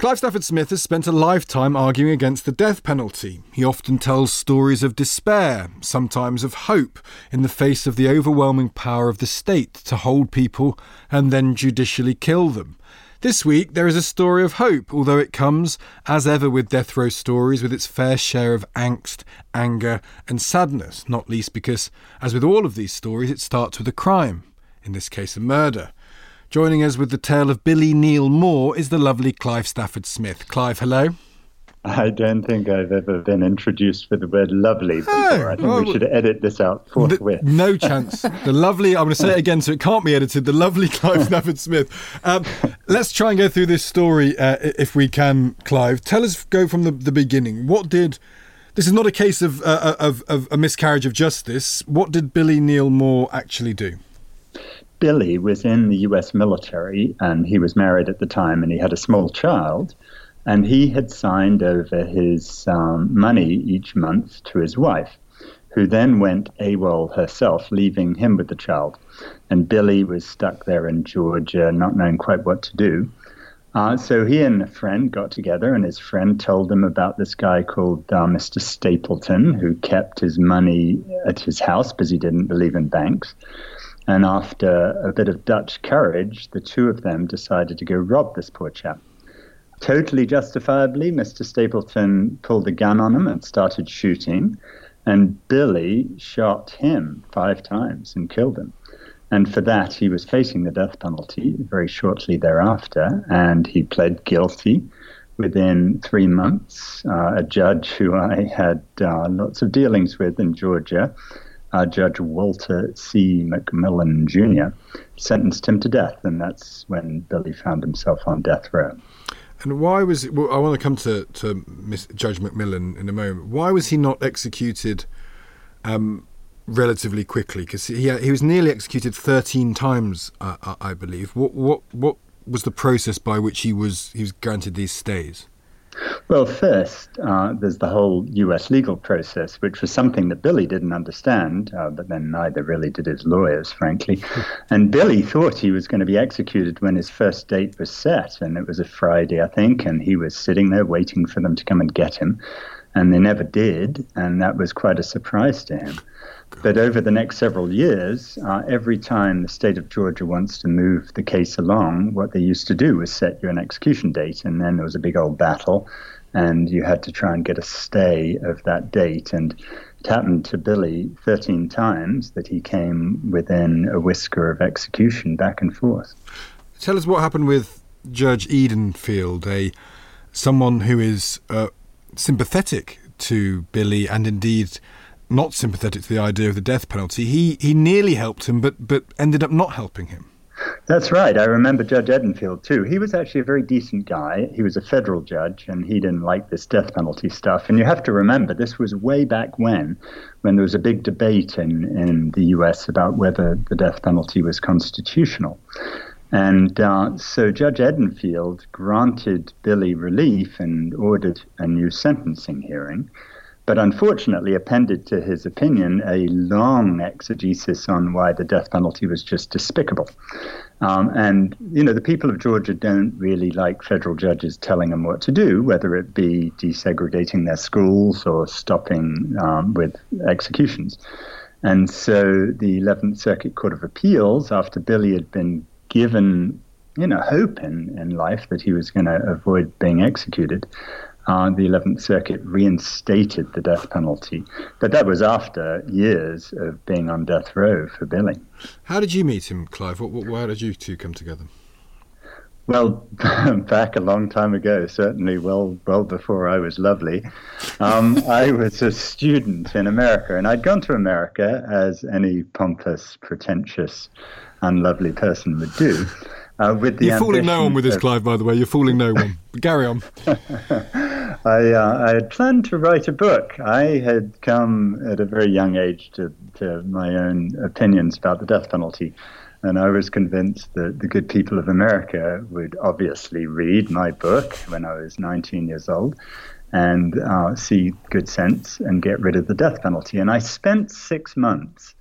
Clive Stafford Smith has spent a lifetime arguing against the death penalty. He often tells stories of despair, sometimes of hope, in the face of the overwhelming power of the state to hold people and then judicially kill them. This week, there is a story of hope, although it comes, as ever with death row stories, with its fair share of angst, anger and sadness, not least because, as with all of these stories, it starts with a crime, in this case a murder. Joining us with the tale of Billy Neil Moore is the lovely Clive Stafford Smith. Clive, hello. I don't think I've ever been introduced with the word lovely before. Oh, I think well, we should edit this out forthwith. The, no chance. The lovely, I'm going to say it again so it can't be edited, the lovely Clive Stafford Smith. Um, let's try and go through this story uh, if we can, Clive. Tell us, go from the, the beginning. What did, this is not a case of, uh, of, of a miscarriage of justice. What did Billy Neil Moore actually do? Billy was in the U S military, and he was married at the time, and he had a small child, and he had signed over his um, money each month to his wife, who then went AWOL herself, leaving him with the child. And Billy was stuck there in Georgia, not knowing quite what to do. Uh, so he and a friend got together, and his friend told them about this guy called uh, Mister Stapleton, who kept his money at his house because he didn't believe in banks. And after a bit of Dutch courage, the two of them decided to go rob this poor chap. Totally justifiably, Mister Stapleton pulled a gun on him and started shooting. And Billy shot him five times and killed him. And for that, he was facing the death penalty very shortly thereafter. And he pled guilty within three months. Uh, a judge who I had uh, lots of dealings with in Georgia, Uh, Judge Walter C. McMillan Junior sentenced him to death, and that's when Billy found himself on death row. And why was it, well, I want to come to, to Miss Judge McMillan in a moment. Why was he not executed um, relatively quickly? Because he he was nearly executed thirteen times, uh, I believe. What what what was the process by which he was he was granted these stays? Well, first, uh, there's the whole U S legal process, which was something that Billy didn't understand, uh, but then neither really did his lawyers, frankly. And Billy thought he was going to be executed when his first date was set, and it was a Friday, I think, and he was sitting there waiting for them to come and get him, and they never did, and that was quite a surprise to him. But over the next several years, uh, every time the state of Georgia wants to move the case along, what they used to do was set you an execution date. And then there was a big old battle, and you had to try and get a stay of that date. And it happened to Billy thirteen times that he came within a whisker of execution back and forth. Tell us what happened with Judge Edenfield, a someone who is uh, sympathetic to Billy and indeed not sympathetic to the idea of the death penalty. He he nearly helped him, but but ended up not helping him. That's right. I remember Judge Edenfield, too. He was actually a very decent guy. He was a federal judge, and he didn't like this death penalty stuff. And you have to remember, this was way back when, when there was a big debate in, in the U S about whether the death penalty was constitutional. And uh, so Judge Edenfield granted Billy relief and ordered a new sentencing hearing, but unfortunately appended to his opinion a long exegesis on why the death penalty was just despicable. Um, and, you know, the people of Georgia don't really like federal judges telling them what to do, whether it be desegregating their schools or stopping um, with executions. And so the eleventh Circuit Court of Appeals, after Billy had been given, you know, hope in, in life that he was going to avoid being executed, Uh, the eleventh Circuit reinstated the death penalty. But that was after years of being on death row for Billy. How did you meet him, Clive? What, what, how did you two come together? Well, back a long time ago, certainly well well before I was lovely. Um, I was a student in America, and I'd gone to America, as any pompous, pretentious, unlovely person would do. Uh, with the You're fooling no one with this, of... Clive, by the way. You're fooling no one. But carry on. I, uh, I had planned to write a book. I had come at a very young age to, to my own opinions about the death penalty, and I was convinced that the good people of America would obviously read my book when I was nineteen years old and uh, see good sense and get rid of the death penalty. And I spent six months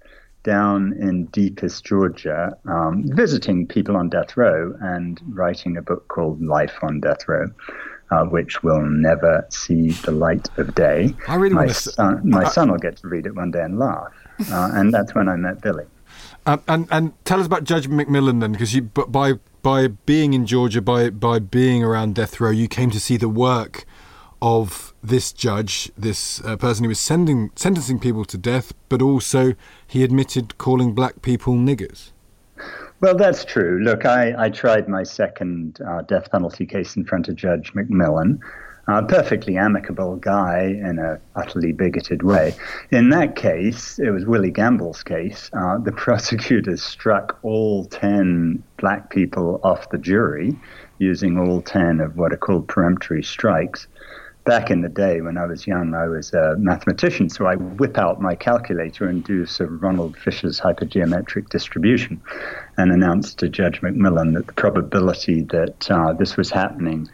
down in deepest Georgia, um, visiting people on death row and writing a book called Life on Death Row, uh, which will never see the light of day. I really my want to son, s- my I, son will get to read it one day and laugh, uh, and that's when I met Billy. Um, and and tell us about Judge McMillan then, because you by by being in Georgia, by by being around death row, you came to see the work of this judge, this uh, person who was sending, sentencing people to death, but also he admitted calling black people niggers. Well, that's true. Look, I, I tried my second uh, death penalty case in front of Judge McMillan, a perfectly amicable guy in an utterly bigoted way. In that case, it was Willie Gamble's case. Uh, the prosecutors struck all ten black people off the jury using all ten of what are called peremptory strikes. Back in the day when I was young, I was a mathematician, so I whip out my calculator and do Sir Ronald Fisher's hypergeometric distribution and announced to Judge McMillan that the probability that uh, this was happening,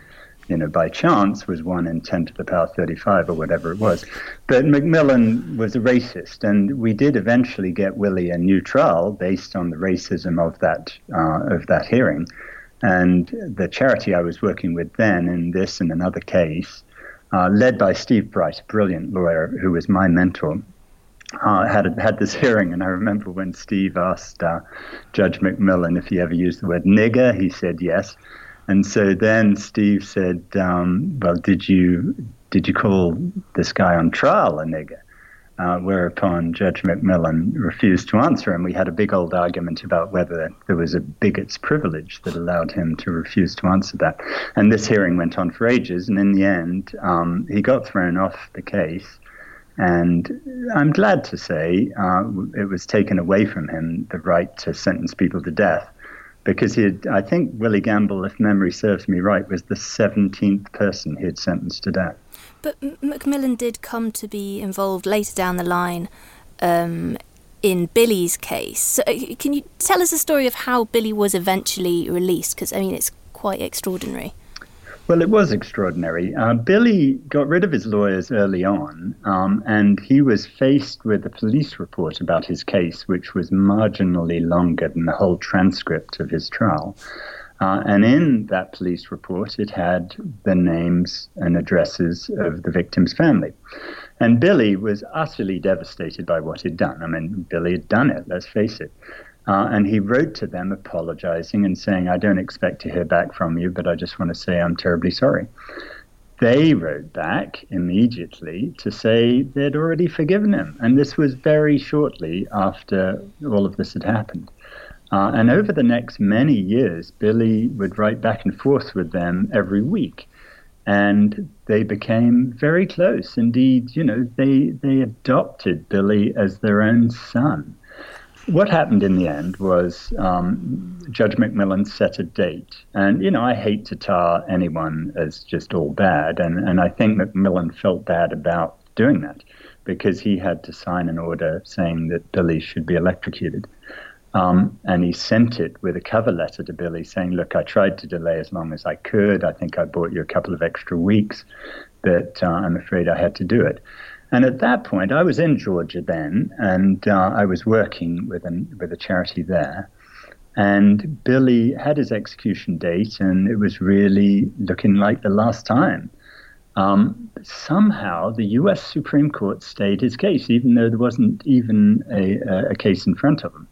you know, by chance was one in ten to the power thirty-five or whatever it was. But McMillan was a racist, and we did eventually get Willie a new trial based on the racism of that uh, of that hearing. And the charity I was working with then in this and another case, Uh, led by Steve Bright, a brilliant lawyer who was my mentor, uh, had had this hearing. And I remember when Steve asked uh, Judge McMillan if he ever used the word nigger, he said yes. And so then Steve said, um, well, did you did you call this guy on trial a nigger? Uh, whereupon Judge McMillan refused to answer, and we had a big old argument about whether there was a bigot's privilege that allowed him to refuse to answer that. And this hearing went on for ages, and in the end, um, he got thrown off the case. And I'm glad to say uh, it was taken away from him, the right to sentence people to death, because he had, I think Willie Gamble, if memory serves me right, was the seventeenth person he had sentenced to death. But McMillan did come to be involved later down the line um, in Billy's case. So can you tell us the story of how Billy was eventually released? Because, I mean, it's quite extraordinary. Well, it was extraordinary. Uh, Billy got rid of his lawyers early on, um, and he was faced with a police report about his case, which was marginally longer than the whole transcript of his trial. Uh, and in that police report, it had the names and addresses of the victim's family. And Billy was utterly devastated by what he'd done. I mean, Billy had done it, let's face it. Uh, and he wrote to them apologizing and saying, I don't expect to hear back from you, but I just want to say I'm terribly sorry. They wrote back immediately to say they'd already forgiven him. And this was very shortly after all of this had happened. Uh, and over the next many years, Billy would write back and forth with them every week. And they became very close. Indeed, you know, they they adopted Billy as their own son. What happened in the end was um, Judge McMillan set a date. And, you know, I hate to tar anyone as just all bad. And, and I think McMillan felt bad about doing that because he had to sign an order saying that Billy should be electrocuted. Um, and he sent it with a cover letter to Billy saying, look, I tried to delay as long as I could. I think I bought you a couple of extra weeks, but uh, I'm afraid I had to do it. And at that point, I was in Georgia then, and uh, I was working with, an, with a charity there. And Billy had his execution date, and it was really looking like the last time. Um, somehow, the U S Supreme Court stayed his case, even though there wasn't even a, a case in front of him.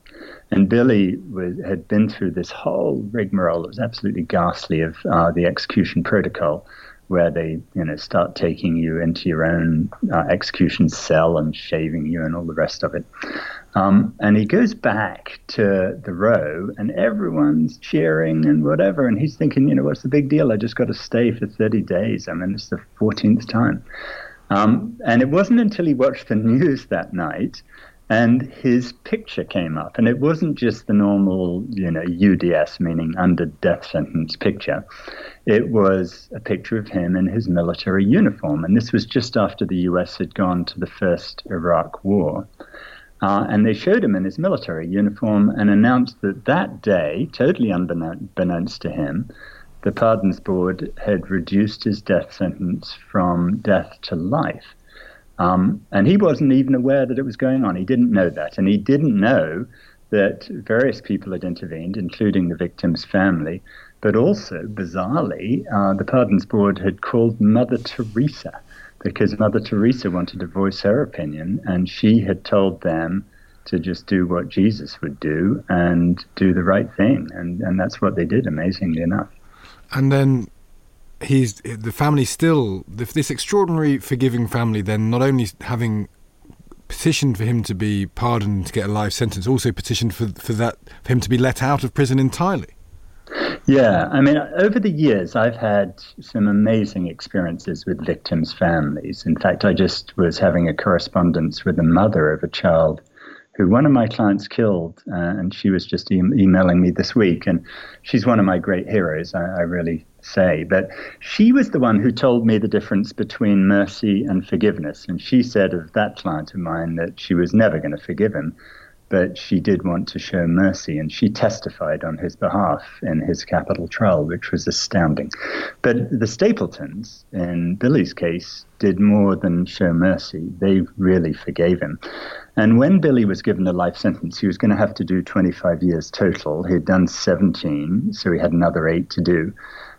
And Billy was, had been through this whole rigmarole. It was absolutely ghastly of uh, the execution protocol, where they, you know, start taking you into your own uh, execution cell and shaving you and all the rest of it. Um, and he goes back to the row, and everyone's cheering and whatever. And he's thinking, you know, what's the big deal? I just got to stay for thirty days. I mean, it's the fourteenth time. Um, and it wasn't until he watched the news that night and his picture came up. And it wasn't just the normal, you know, U D S, meaning under death sentence picture. It was a picture of him in his military uniform. And this was just after the U S had gone to the first Iraq war. Uh, and they showed him in his military uniform and announced that that day, totally unbeknownst to him, the Pardons Board had reduced his death sentence from death to life. Um, and he wasn't even aware that it was going on. He didn't know that. And he didn't know that various people had intervened, including the victim's family. But also, bizarrely, uh, the Pardons Board had called Mother Teresa because Mother Teresa wanted to voice her opinion. And she had told them to just do what Jesus would do and do the right thing. And, and that's what they did, amazingly enough. And then... He's the family still this extraordinary forgiving family. Then not only having petitioned for him to be pardoned to get a life sentence, also petitioned for for that for him to be let out of prison entirely. Yeah, I mean, over the years, I've had some amazing experiences with victims' families. In fact, I just was having a correspondence with the mother of a child who one of my clients killed, uh, and she was just e- emailing me this week, and she's one of my great heroes. I, I really. say, but she was the one who told me the difference between mercy and forgiveness. And she said of that client of mine that she was never going to forgive him, but she did want to show mercy. And she testified on his behalf in his capital trial, which was astounding. But the Stapletons, in Billy's case, did more than show mercy. They really forgave him. And when Billy was given a life sentence, he was going to have to do twenty-five years total. He had done seventeen, so he had another eight to do.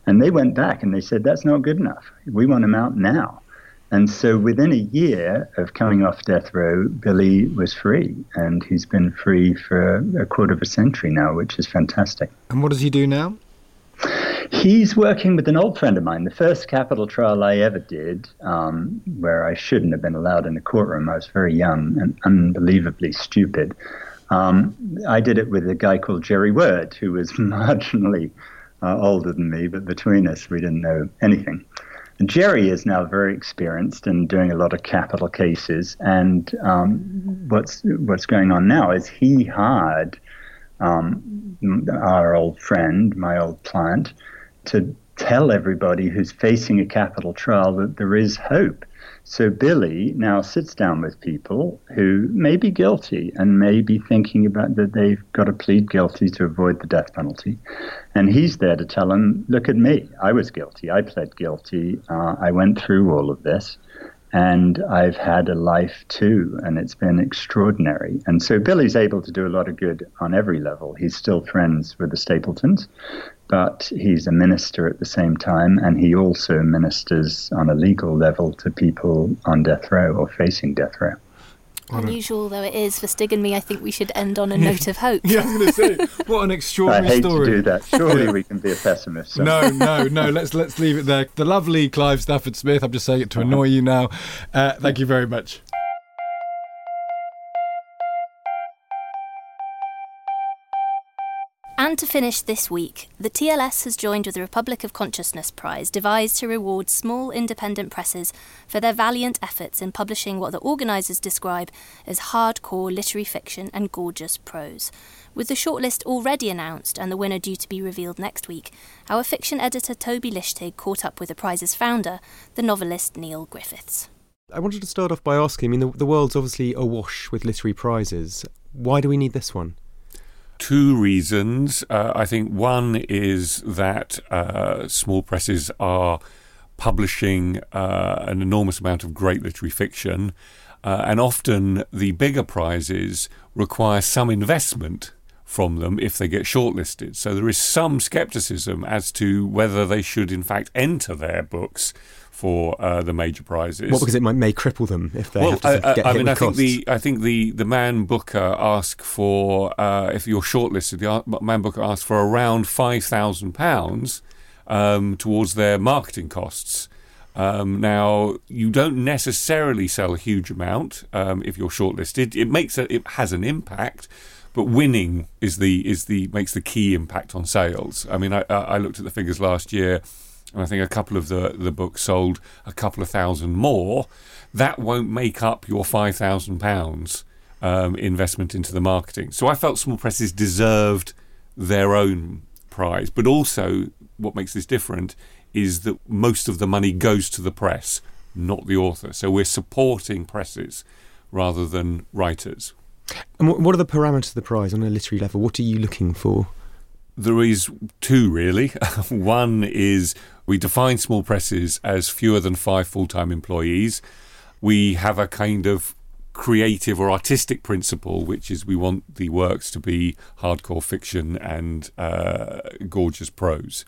And they went back and they said, that's not good enough. We want him out now. And so within a year of coming off death row, Billy was free. And he's been free for a quarter of a century now, which is fantastic. And what does he do now? He's working with an old friend of mine. The first capital trial I ever did, um, where I shouldn't have been allowed in the courtroom. I was very young and unbelievably stupid. Um, I did it with a guy called Jerry Word, who was marginally... Uh, older than me, but between us, we didn't know anything. And Jerry is now very experienced and doing a lot of capital cases. And um, what's what's going on now is he hired um, our old friend, my old client, to tell everybody who's facing a capital trial that there is hope. So Billy now sits down with people who may be guilty and may be thinking about that they've got to plead guilty to avoid the death penalty. And he's there to tell them, look at me. I was guilty. I pled guilty. Uh, I went through all of this. and I've had a life too, and it's been extraordinary. And so Billy's able to do a lot of good on every level. He's still friends with the Stapletons, but he's a minister at the same time, and he also ministers on a legal level to people on death row or facing death row. Unusual though it is for Stig and me, I think we should end on a note of hope. Yeah, I was going to say, what an extraordinary I hate story. To do that. Surely we can be a pessimist. So. No, no, no. Let's let's leave it there. The lovely Clive Stafford Smith. I'm just saying it to annoy you now. Uh, thank you very much. And to finish this week, the T L S has joined with the Republic of Consciousness Prize, devised to reward small independent presses for their valiant efforts in publishing what the organisers describe as hardcore literary fiction and gorgeous prose. With the shortlist already announced and the winner due to be revealed next week, our fiction editor Toby Lishtig caught up with the prize's founder, the novelist Neil Griffiths. I wanted to start off by asking, I mean, the, the world's obviously awash with literary prizes. Why do we need this one? Two reasons. Uh, I think one is that uh, small presses are publishing uh, an enormous amount of great literary fiction, uh, and often the bigger prizes require some investment from them if they get shortlisted. So there is some scepticism as to whether they should in fact enter their books for uh, the major prizes. Well, because it might, may cripple them if they well, have to uh, get I hit mean, with I costs. Think the, I think the, the Man Booker asked for, uh, if you're shortlisted, the Man Booker asked for around five thousand pounds um, towards their marketing costs. Um, now, you don't necessarily sell a huge amount um, if you're shortlisted. It makes a, it has an impact, but winning is the is the makes the key impact on sales. I mean, I, I looked at the figures last year, and I think a couple of the, the books sold a couple of thousand more. That won't make up your five thousand pounds um, investment into the marketing. So I felt small presses deserved their own prize. But also, what makes this different is that most of the money goes to the press, not the author. So we're supporting presses rather than writers. And what are the parameters of the prize on a literary level? What are you looking for? There is two, really. One is we define small presses as fewer than five full-time employees. We have a kind of creative or artistic principle, which is we want the works to be hardcore fiction and uh, gorgeous prose.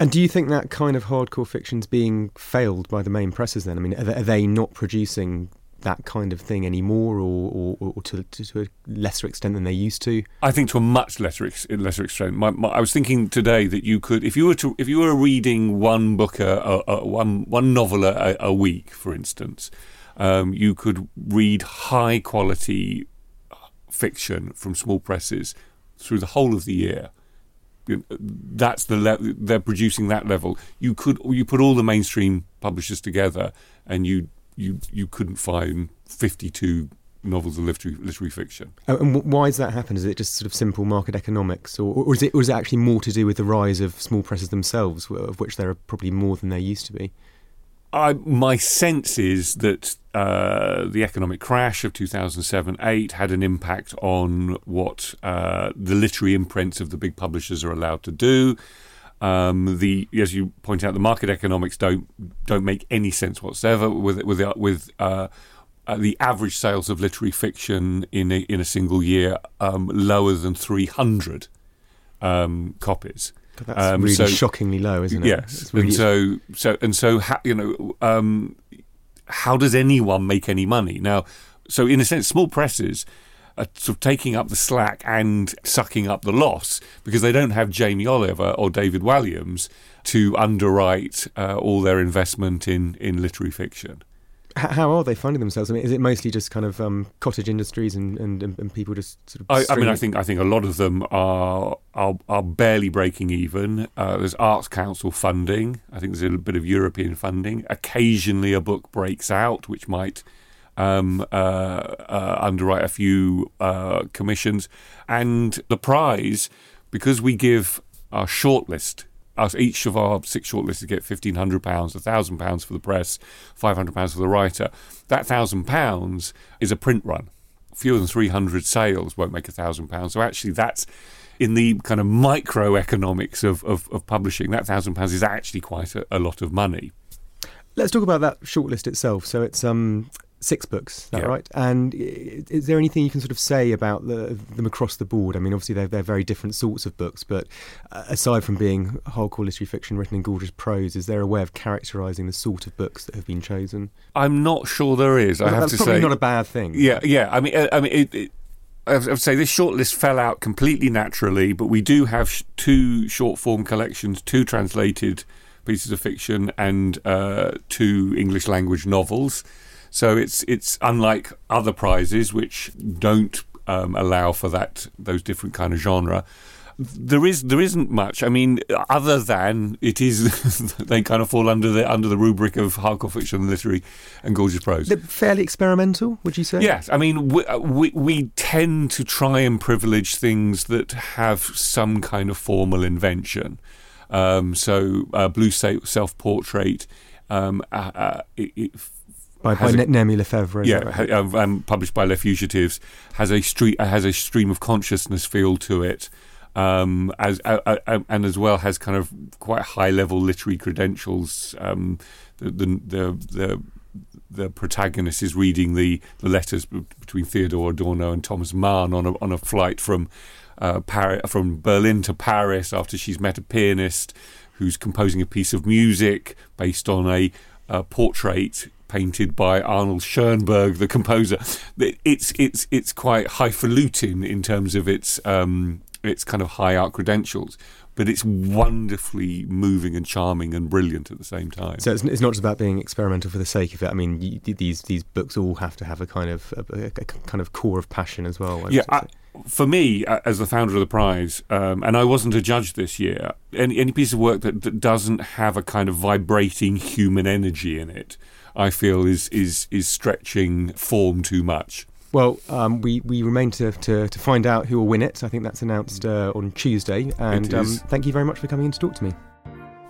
And do you think that kind of hardcore fiction's being failed by the main presses then? I mean, are they not producing that kind of thing anymore, or, or, or to, to, to a lesser extent than they used to? I think to a much lesser ex- lesser extent. My, my, I was thinking today that you could, if you were to, if you were reading one book, a, a, a, one one novel a, a week, for instance, um, you could read high quality fiction from small presses through the whole of the year. That's the le- they're producing that level. You could you put all the mainstream publishers together, and you. You you couldn't find fifty-two novels of literary, literary fiction. Oh, and why does that happen? Is it just sort of simple market economics, or, or is it or is it actually more to do with the rise of small presses themselves, of which there are probably more than there used to be? I, my sense is that uh, the economic crash of two thousand seven eight had an impact on what uh, the literary imprints of the big publishers are allowed to do. Um, the as you point out, the market economics don't don't make any sense whatsoever with with with uh, uh, the average sales of literary fiction in a, in a single year um, lower than three hundred um, copies. But that's um, really so, shockingly low, isn't it? Yes, really... and so so and so ha- you know um, how does anyone make any money now? So in a sense, small presses. Sort of taking up the slack and sucking up the loss because they don't have Jamie Oliver or David Walliams to underwrite uh, all their investment in, in literary fiction. How are they funding themselves? I mean, is it mostly just kind of um, cottage industries and, and, and people just sort of? I, I mean, I think I think a lot of them are are, are barely breaking even. Uh, there's Arts Council funding. I think there's a bit of European funding. Occasionally, a book breaks out, which might. Um, uh, uh, underwrite a few uh, commissions, and the prize, because we give our shortlist, us each of our six shortlists get fifteen hundred pounds, a thousand pounds for the press, five hundred pounds for the writer. That thousand pounds is a print run. Fewer than three hundred sales won't make a thousand pounds. So actually, that's in the kind of microeconomics of of, of publishing. That thousand pounds is actually quite a, a lot of money. Let's talk about that shortlist itself. So it's um six books, is that yeah. right? And is there anything you can sort of say about the, them across the board? I mean, obviously they're, they're very different sorts of books, but aside from being hardcore literary fiction written in gorgeous prose, is there a way of characterising the sort of books that have been chosen? I'm not sure there is, well, I have to say. That's probably not a bad thing. Yeah, yeah. I mean, I mean, it, it, I would say this shortlist fell out completely naturally, but we do have sh- two short-form collections, two translated pieces of fiction and uh, two English-language novels. So it's it's unlike other prizes, which don't um, allow for that those different kind of genre. There is there isn't much. I mean, other than it is, they kind of fall under the under the rubric of hardcore fiction, literary, and gorgeous prose. They're fairly experimental, would you say? Yes, I mean we, we we tend to try and privilege things that have some kind of formal invention. Um, so uh, Blue Self-Portrait. Um, uh, uh, it, it, By, by a, Nemi Lefebvre. Yeah, ha, um, published by Les Fugitives, has a street has a stream of consciousness feel to it, um, as uh, uh, and as well has kind of quite high level literary credentials. Um, the, the the the the protagonist is reading the, the letters between Theodore Adorno and Thomas Mann on a on a flight from uh, Paris, from Berlin to Paris, after she's met a pianist who's composing a piece of music based on a uh, portrait painted by Arnold Schoenberg, the composer. It's it's it's quite highfalutin in terms of its um, its kind of high art credentials, but it's wonderfully moving and charming and brilliant at the same time. So it's, it's not just about being experimental for the sake of it. I mean, you, these these books all have to have a kind of a, a kind of core of passion as well. I yeah. I, for me, as the founder of the prize, um, and I wasn't a judge this year, any any piece of work that, that doesn't have a kind of vibrating human energy in it, I feel is is is stretching form too much. Well, um, we, we remain to, to, to find out who will win it. I think that's announced uh, on Tuesday. And um, thank you very much for coming in to talk to me.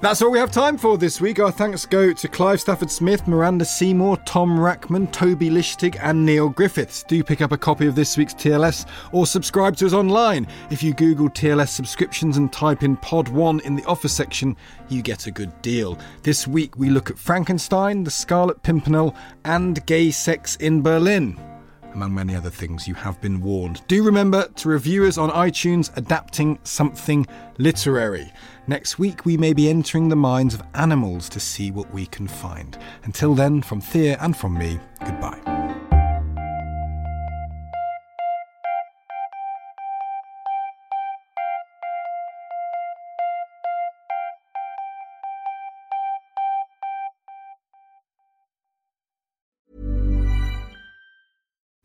That's all we have time for this week. Our thanks go to Clive Stafford Smith, Miranda Seymour, Tom Rackman, Toby Lishtig and Neil Griffiths. Do pick up a copy of this week's T L S or subscribe to us online. If you Google T L S subscriptions and type in Pod one in the offer section, you get a good deal. This week we look at Frankenstein, The Scarlet Pimpernel and gay sex in Berlin. Among many other things, you have been warned. Do remember to review us on iTunes, adapting something literary. Next week, we may be entering the minds of animals to see what we can find. Until then, from Thea and from me, goodbye.